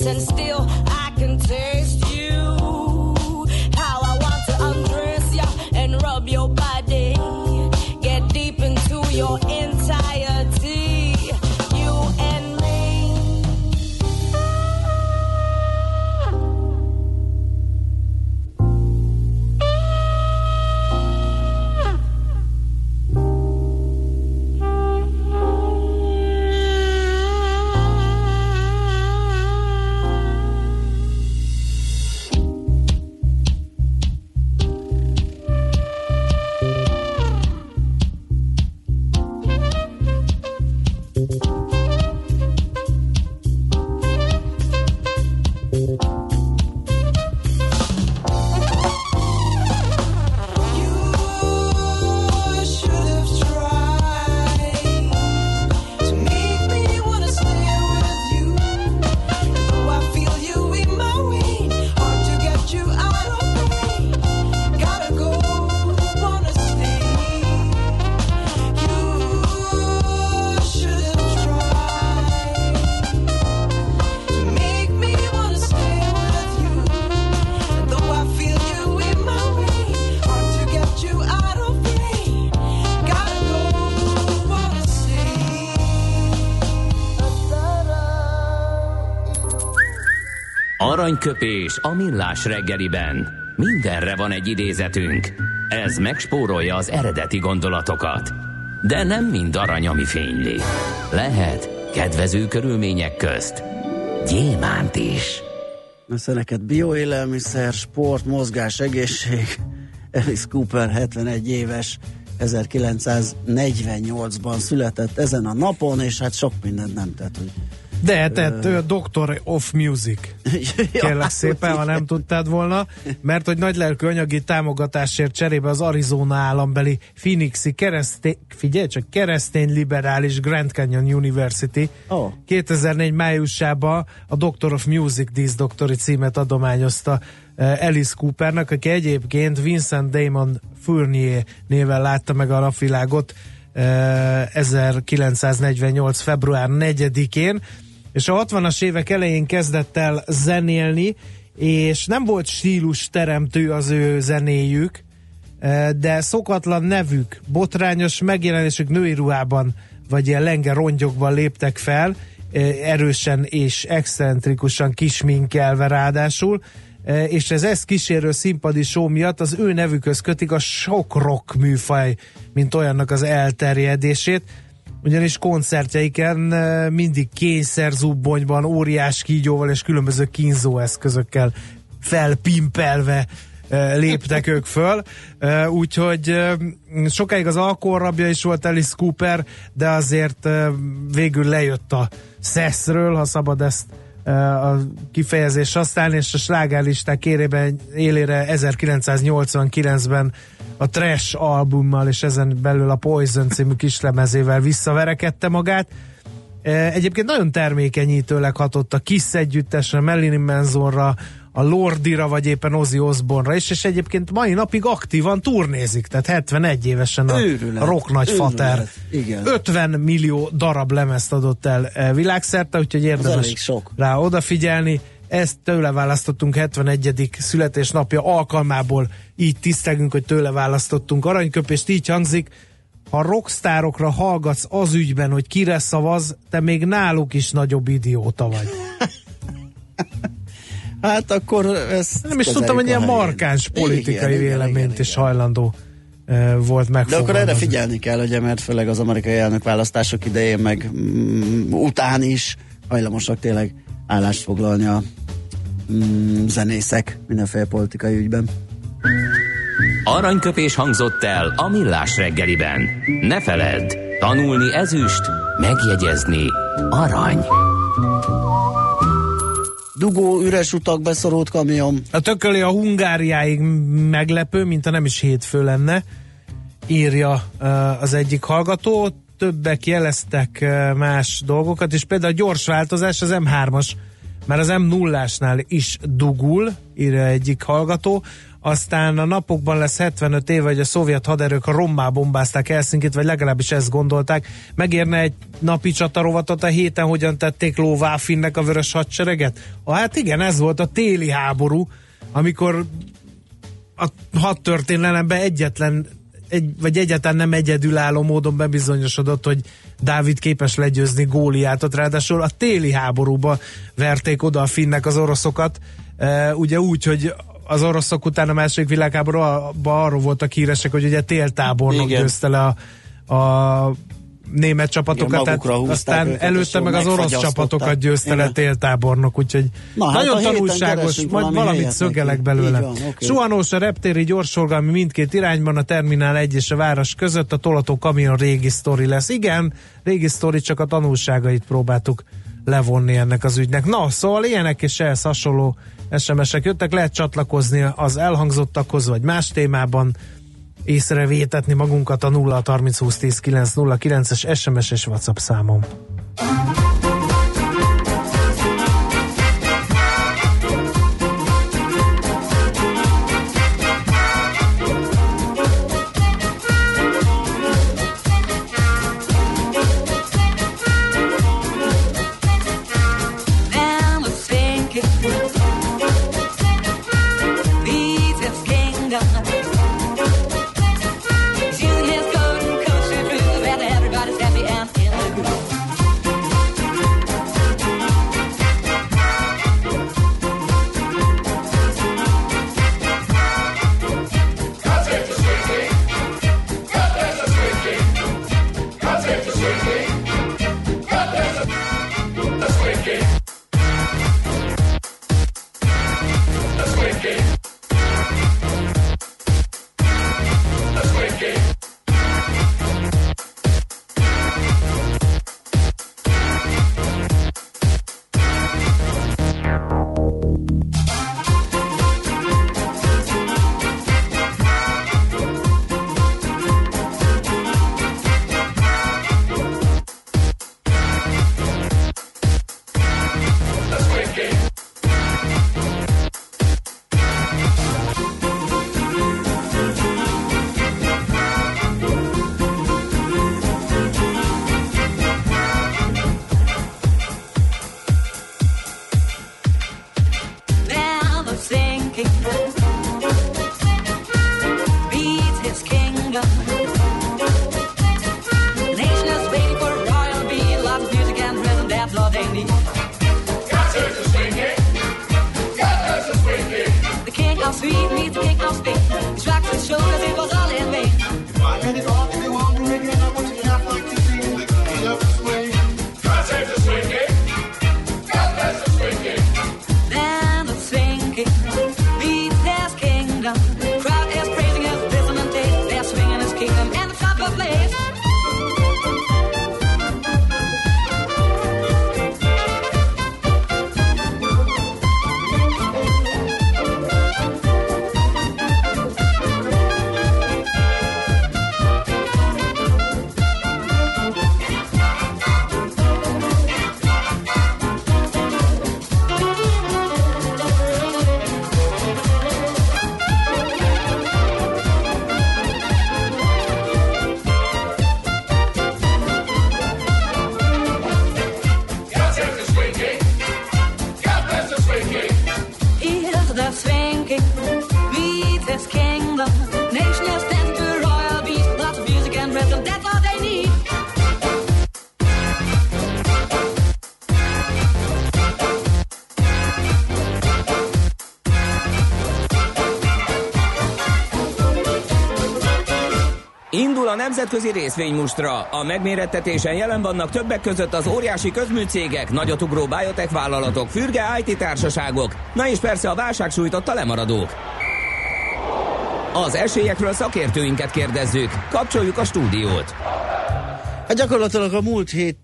And still I can taste you, how I want to undress ya and rub your body, get deep into your entirety, you and aranyköpés a millás reggeliben. Mindenre van egy idézetünk. Ez megspórolja az eredeti gondolatokat. De nem mind arany, ami fényli. Lehet kedvező körülmények közt gyémánt is. Aztán neked bioélelmiszer, sport, mozgás, egészség. Alice Cooper 71 éves, 1948-ban született ezen a napon, és hát sok mindent nem tett, hogy de tehát Doctor of Music, kérlek szépen, ha nem tudtád volna, mert hogy nagylelkű anyagi támogatásért cserébe az Arizona állambeli Phoenixi keresztény liberális Grand Canyon University 2004 májusában a Doctor of Music díszdoktori címet adományozta Alice Coopernak, aki egyébként Vincent Damon Fournier néven látta meg a napvilágot 1948. február 4-én, és a 60-as évek elején kezdett el zenélni, és nem volt stílus teremtő az ő zenéjük, de szokatlan nevük, botrányos megjelenésük női ruhában, vagy ilyen lenge rongyokban léptek fel, erősen és excentrikusan kisminkelve ráadásul, és ez ezt kísérő színpadi show miatt az ő nevükhöz kötik a shock rock műfaj, mint olyannak az elterjedését, ugyanis koncertjeiken mindig kényszerzubbonyban, óriás kígyóval és különböző kínzóeszközökkel felpimpelve léptek ők föl, úgyhogy sokáig az alkoholrabja is volt Alice Cooper, de azért végül lejött a szeszről, ha szabad ezt a kifejezés használni, és a slágárlisták élére 1989-ben a Trash albummal és ezen belül a Poison című kislemezével visszaverekedte magát, Egyébként nagyon termékenyítőleg hatott a Kiss együttesre, Mellin Menzonra, a Lordira, vagy éppen Ozzy Osbourne-ra is, és egyébként mai napig aktívan turnézik, tehát 71 évesen a rock nagyfater. 50 millió darab lemezt adott el világszerte, úgyhogy érdemes rá odafigyelni. Ezt tőle választottunk 71. születésnapja alkalmából, így tisztelgünk, hogy tőle választottunk. Aranyköpést így hangzik: ha rockstárokra hallgatsz az ügyben, hogy kire szavaz, te még náluk is nagyobb idióta vagy. Hát akkor ezt nem is tudtam, hogy ilyen markáns politikai véleményt is hajlandó volt megfogalmazni. De akkor erre figyelni kell, ugye, mert főleg az amerikai elnökválasztások idején, meg után is hajlamosak tényleg állást foglalni a zenészek mindenféle politikai ügyben. Aranyköpés hangzott el a Millás reggeliben. Ne feledd, tanulni ezüst, megjegyezni arany. Dugó, üres utak, beszorult kamion. A tököli a Hungáriáig meglepő, mint a nem is hétfő lenne, írja az egyik hallgató. Többek jeleztek más dolgokat, és például a gyors változás az M3-as, mert az M0-ásnál is dugul, írja egyik hallgató. Aztán a napokban lesz 75 éve, hogy a szovjet haderők rommá bombázták Helsinkit, vagy legalábbis ezt gondolták. Megérne egy napi csatarovatot a héten, hogyan tették lóvá finnek a vörös hadsereget? Hát igen, ez volt a téli háború, amikor a hadtörténelemben egyáltalán nem egyedülálló módon bebizonyosodott, hogy Dávid képes legyőzni Góliátot, ráadásul a téli háborúba verték oda a finnek az oroszokat, ugye úgy, hogy az oroszok után a második világháborúban arról voltak híresek, hogy ugye téltábornok győzte le a német csapatokat, igen, tehát aztán előtte meg az orosz csapatokat győzte le téltábornok, úgyhogy na, nagyon tanulságos, majd valamit szögelek belőle. Van, okay. Suhanós a reptéri gyorsorgalmi mindkét irányban, a Terminál 1 és a város között, a tolató kamion régi sztori lesz. Igen, régi sztori, csak a tanulságait próbáltuk levonni ennek az ügynek. Na, szóval ilyenek és ehhez hasonló SMS-ek jöttek, lehet csatlakozni az elhangzottakhoz, vagy más témában észrevétetni magunkat a 0-30-20-10-9-09-es SMS és WhatsApp számom. nemzetközi részvénymustra. A megmérettetésen jelen vannak többek között az óriási közműcégek, nagyotugró biotech vállalatok, fürge IT társaságok, na és persze a válság sújtotta lemaradók. Az esélyekről szakértőinket kérdezzük. Kapcsoljuk a stúdiót. Hát gyakorlatilag a múlt hét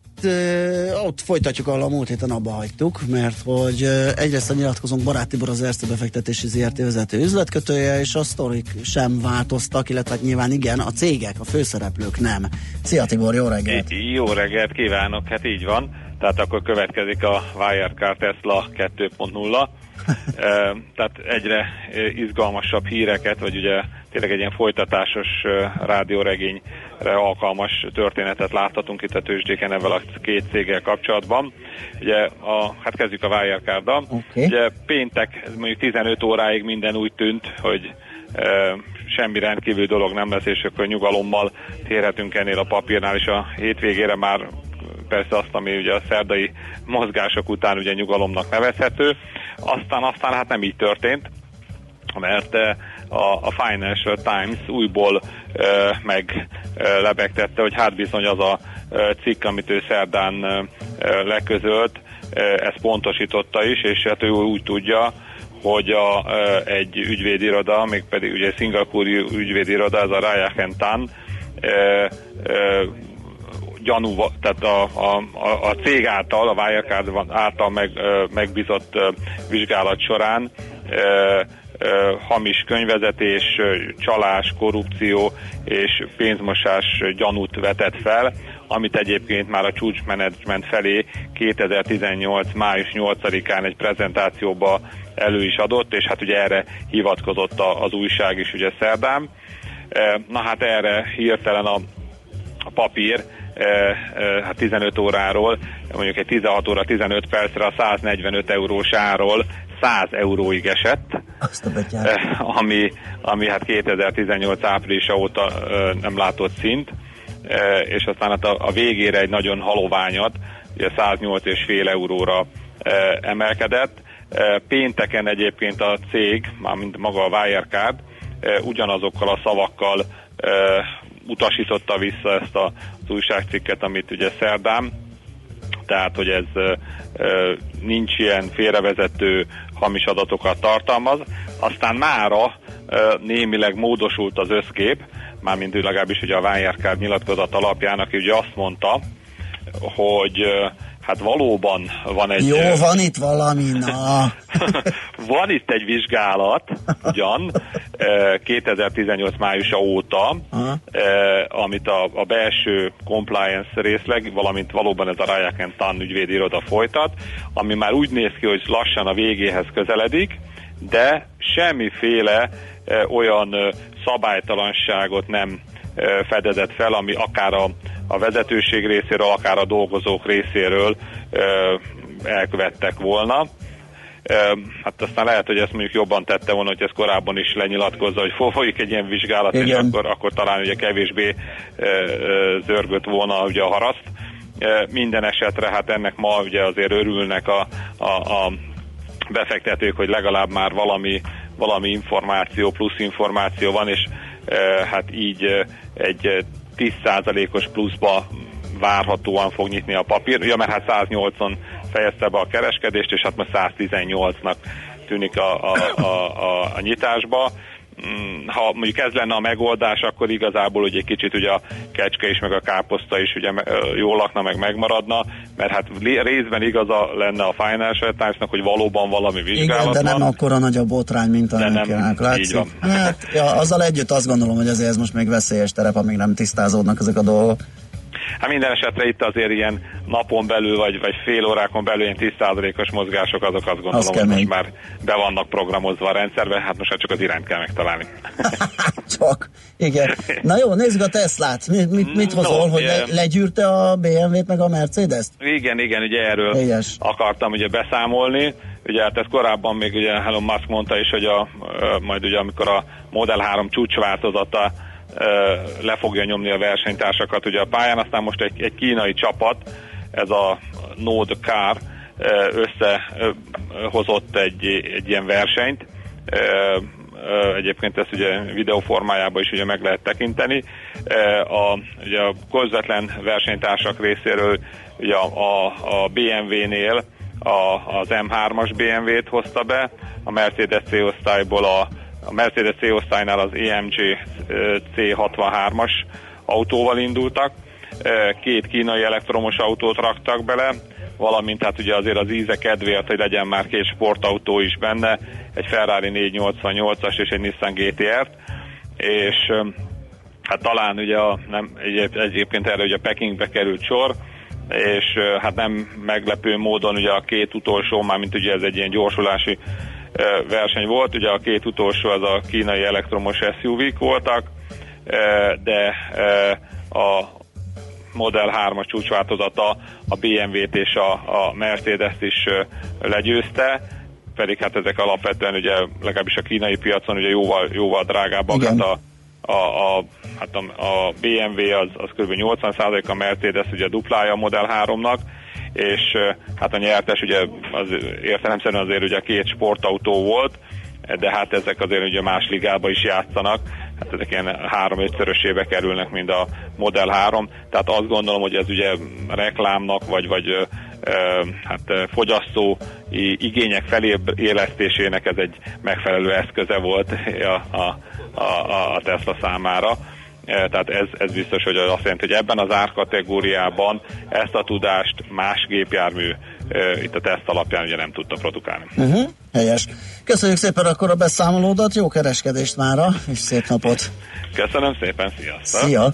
ott folytatjuk, ahol a múlt héten abba hagytuk, mert hogy egyrészt a nyilatkozónk Barát Tibor, az Erste Befektetési ZRT vezető üzletkötője, és a sztorik sem változtak, illetve nyilván igen, a cégek, a főszereplők nem. Szia Tibor, jó reggelt! Jó reggelt kívánok, hát így van. Tehát akkor következik a Wirecard Tesla 2.0. Tehát egyre izgalmasabb híreket, vagy ugye tényleg egy ilyen folytatásos rádióregényre alkalmas történetet láthatunk itt a tőzsdéken ebben a két céggel kapcsolatban. Ugye hát kezdjük a Wirecard-dal. Okay. Ugye péntek mondjuk 15 óráig minden úgy tűnt, hogy semmi rendkívül dolog nem lesz, és akkor nyugalommal térhetünk ennél a papírnál, és a hétvégére már persze azt, ami ugye a szerdai mozgások után ugye nyugalomnak nevezhető. Aztán hát nem így történt, mert a Financial Times újból meglebegtette, hogy hát bizony az a cikk, amit ő szerdán leközölt, ezt pontosította is, és hát ő úgy tudja, hogy egy ügyvédiroda, mégpedig ugye szingapúri ügyvédiroda, ez a Ryan Tan, tehát a cég által, a Wirecard által megbízott vizsgálat során hamis könyvezetés, csalás, korrupció és pénzmosás gyanút vetett fel, amit egyébként már a csúcsmenedzsment felé 2018. május 8-án egy prezentációba elő is adott, és hát ugye erre hivatkozott az újság is ugye szerdán. Na hát erre hirtelen a papír, hát 15 óráról, mondjuk egy 16 óra 15 percre a 145 eurós árról 100 euróig esett, ami hát 2018 áprilisa óta nem látott szint, és aztán hát a végére egy nagyon haloványat, ugye 108,5 euróra emelkedett. Pénteken egyébként a cég, mármint maga a Wirecard, ugyanazokkal a szavakkal utasította vissza ezt az újságcikket, amit ugye szerdán, tehát hogy ez nincs ilyen félrevezető hamis adatokat tartalmaz. Aztán mára némileg módosult az összkép, mármint legalábbis ugye a Wirecard nyilatkozat alapján, aki ugye azt mondta, hogy hát valóban van egy... Jó, van itt valami, na. Van itt egy vizsgálat, ugyan, 2018 májusa óta, amit a belső compliance részleg, valamint valóban ez a Ryan Tan ügyvédi iroda folytat, ami már úgy néz ki, hogy lassan a végéhez közeledik, de semmiféle olyan szabálytalanságot nem fedezett fel, ami akár a vezetőség részéről, akár a dolgozók részéről elkövettek volna. Hát aztán lehet, hogy ezt mondjuk jobban tette volna, hogy ez korábban is lenyilatkozza, hogy folyik egy ilyen vizsgálat, igen. És akkor talán ugye kevésbé zörgött volna ugye a haraszt. Minden esetre hát ennek ma ugye azért örülnek a befektetők, hogy legalább már valami információ, plusz információ van, és hát így egy 10%-os pluszba várhatóan fog nyitni a papír. Ja, mert hát 108-on fejezte be a kereskedést, és hát most 118-nak tűnik a nyitásba. Ha mondjuk ez lenne a megoldás, akkor igazából ugye egy kicsit ugye a kecske is, meg a káposzta is ugye jól lakna, meg megmaradna, mert hát részben igaza lenne a Financial Times-nak, hogy valóban valami vizsgálat van. Igen, de nem akkora nagy a botrány, mint amikének látszik. Hát, azzal együtt azt gondolom, hogy azért ez most még veszélyes terep, amíg nem tisztázódnak ezek a dolgok. Hát minden esetre itt azért ilyen napon belül, vagy fél órákon belül ilyen 10%-os mozgások, azok azt gondolom, hogy most már be vannak programozva a rendszerbe, hát most csak az irányt kell megtalálni. Csak, igen. Na jó, nézzük a Teslát. Mit hozol, hogy legyűrte a BMW-t meg a Mercedes-t? Igen, ugye erről akartam ugye beszámolni. Ugye hát ez korábban még ugye Elon Musk mondta is, hogy majd ugye amikor a Model 3 csúcsváltozata le fogja nyomni a versenytársakat ugye a pályán, aztán most egy kínai csapat, ez a Node Car összehozott egy ilyen versenyt, Egyébként ezt ugye videó formájában is ugye meg lehet tekinteni. Ugye a közvetlen versenytársak részéről ugye a BMW-nél az M3-as BMW-t hozta be, a Mercedes C-osztályból a Mercedes C-osztálynál az EMG C63-as autóval indultak, két kínai elektromos autót raktak bele, valamint hát ugye azért az íze kedvéért, hogy legyen már két sportautó is benne, egy Ferrari 488-as és egy Nissan GT-t, és hát talán ugye egyébként erre ugye Pekingbe került sor, és hát nem meglepő módon ugye a két utolsó, már mint ugye ez egy ilyen gyorsulási verseny volt, ugye a két utolsó az a kínai elektromos SUV-k voltak, de a Model 3-as csúcsváltozata a BMW-t és a Mercedes-t is legyőzte, pedig hát ezek alapvetően ugye legalábbis a kínai piacon ugye jóval drágábbak. Hát a BMW az kb. 80%, a Mercedes ugye duplája a Model 3-nak, és hát a nyertes ugye az értelemszerűen azért ugye két sportautó volt, de hát ezek azért ugye más ligába is játszanak, hát ezek ilyen 3-5-szörösébe kerülnek, mint a Model 3, tehát azt gondolom, hogy ez ugye reklámnak, vagy fogyasztói igények felélesztésének ez egy megfelelő eszköze volt a Tesla számára. Tehát ez biztos, hogy azt jelenti, hogy ebben az árkategóriában ezt a tudást más gépjármű itt a teszt alapján ugye nem tudta produkálni. Helyes. Köszönjük szépen akkor a beszámolódat, jó kereskedést mára, és szép napot! Köszönöm szépen, sziasztok! Szia!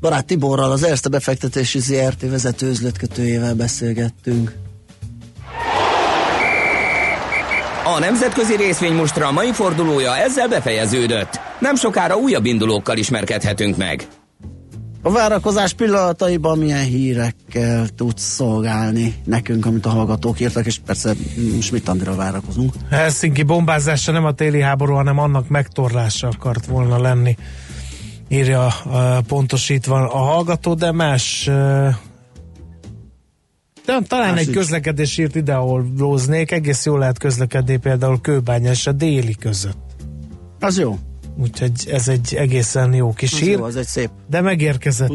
Barát Tiborral, az Erste Befektetési ZRT vezető üzletkötőjével beszélgettünk. A nemzetközi részvény mostra mai fordulója ezzel befejeződött. Nem sokára újabb indulókkal ismerkedhetünk meg. A várakozás pillanataiban milyen hírekkel tudsz szolgálni nekünk, amit a hallgatók írtak, és persze Csmit Tandira várakozunk. Helsinki bombázása nem a téli háború, hanem annak megtorlása akart volna lenni, írja pontosítva a hallgató, de más... Talán egy közlekedés írt ide, ahol lóznék, egész jól lehet közlekedni például Kőbánya és a Déli között. Az jó. Úgyhogy ez egy egészen jó kis az hír. Jó, az egy szép. De megérkezett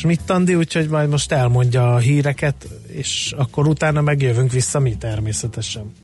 Csmit Tandi, úgyhogy majd most elmondja a híreket, és akkor utána megjövünk vissza mi természetesen.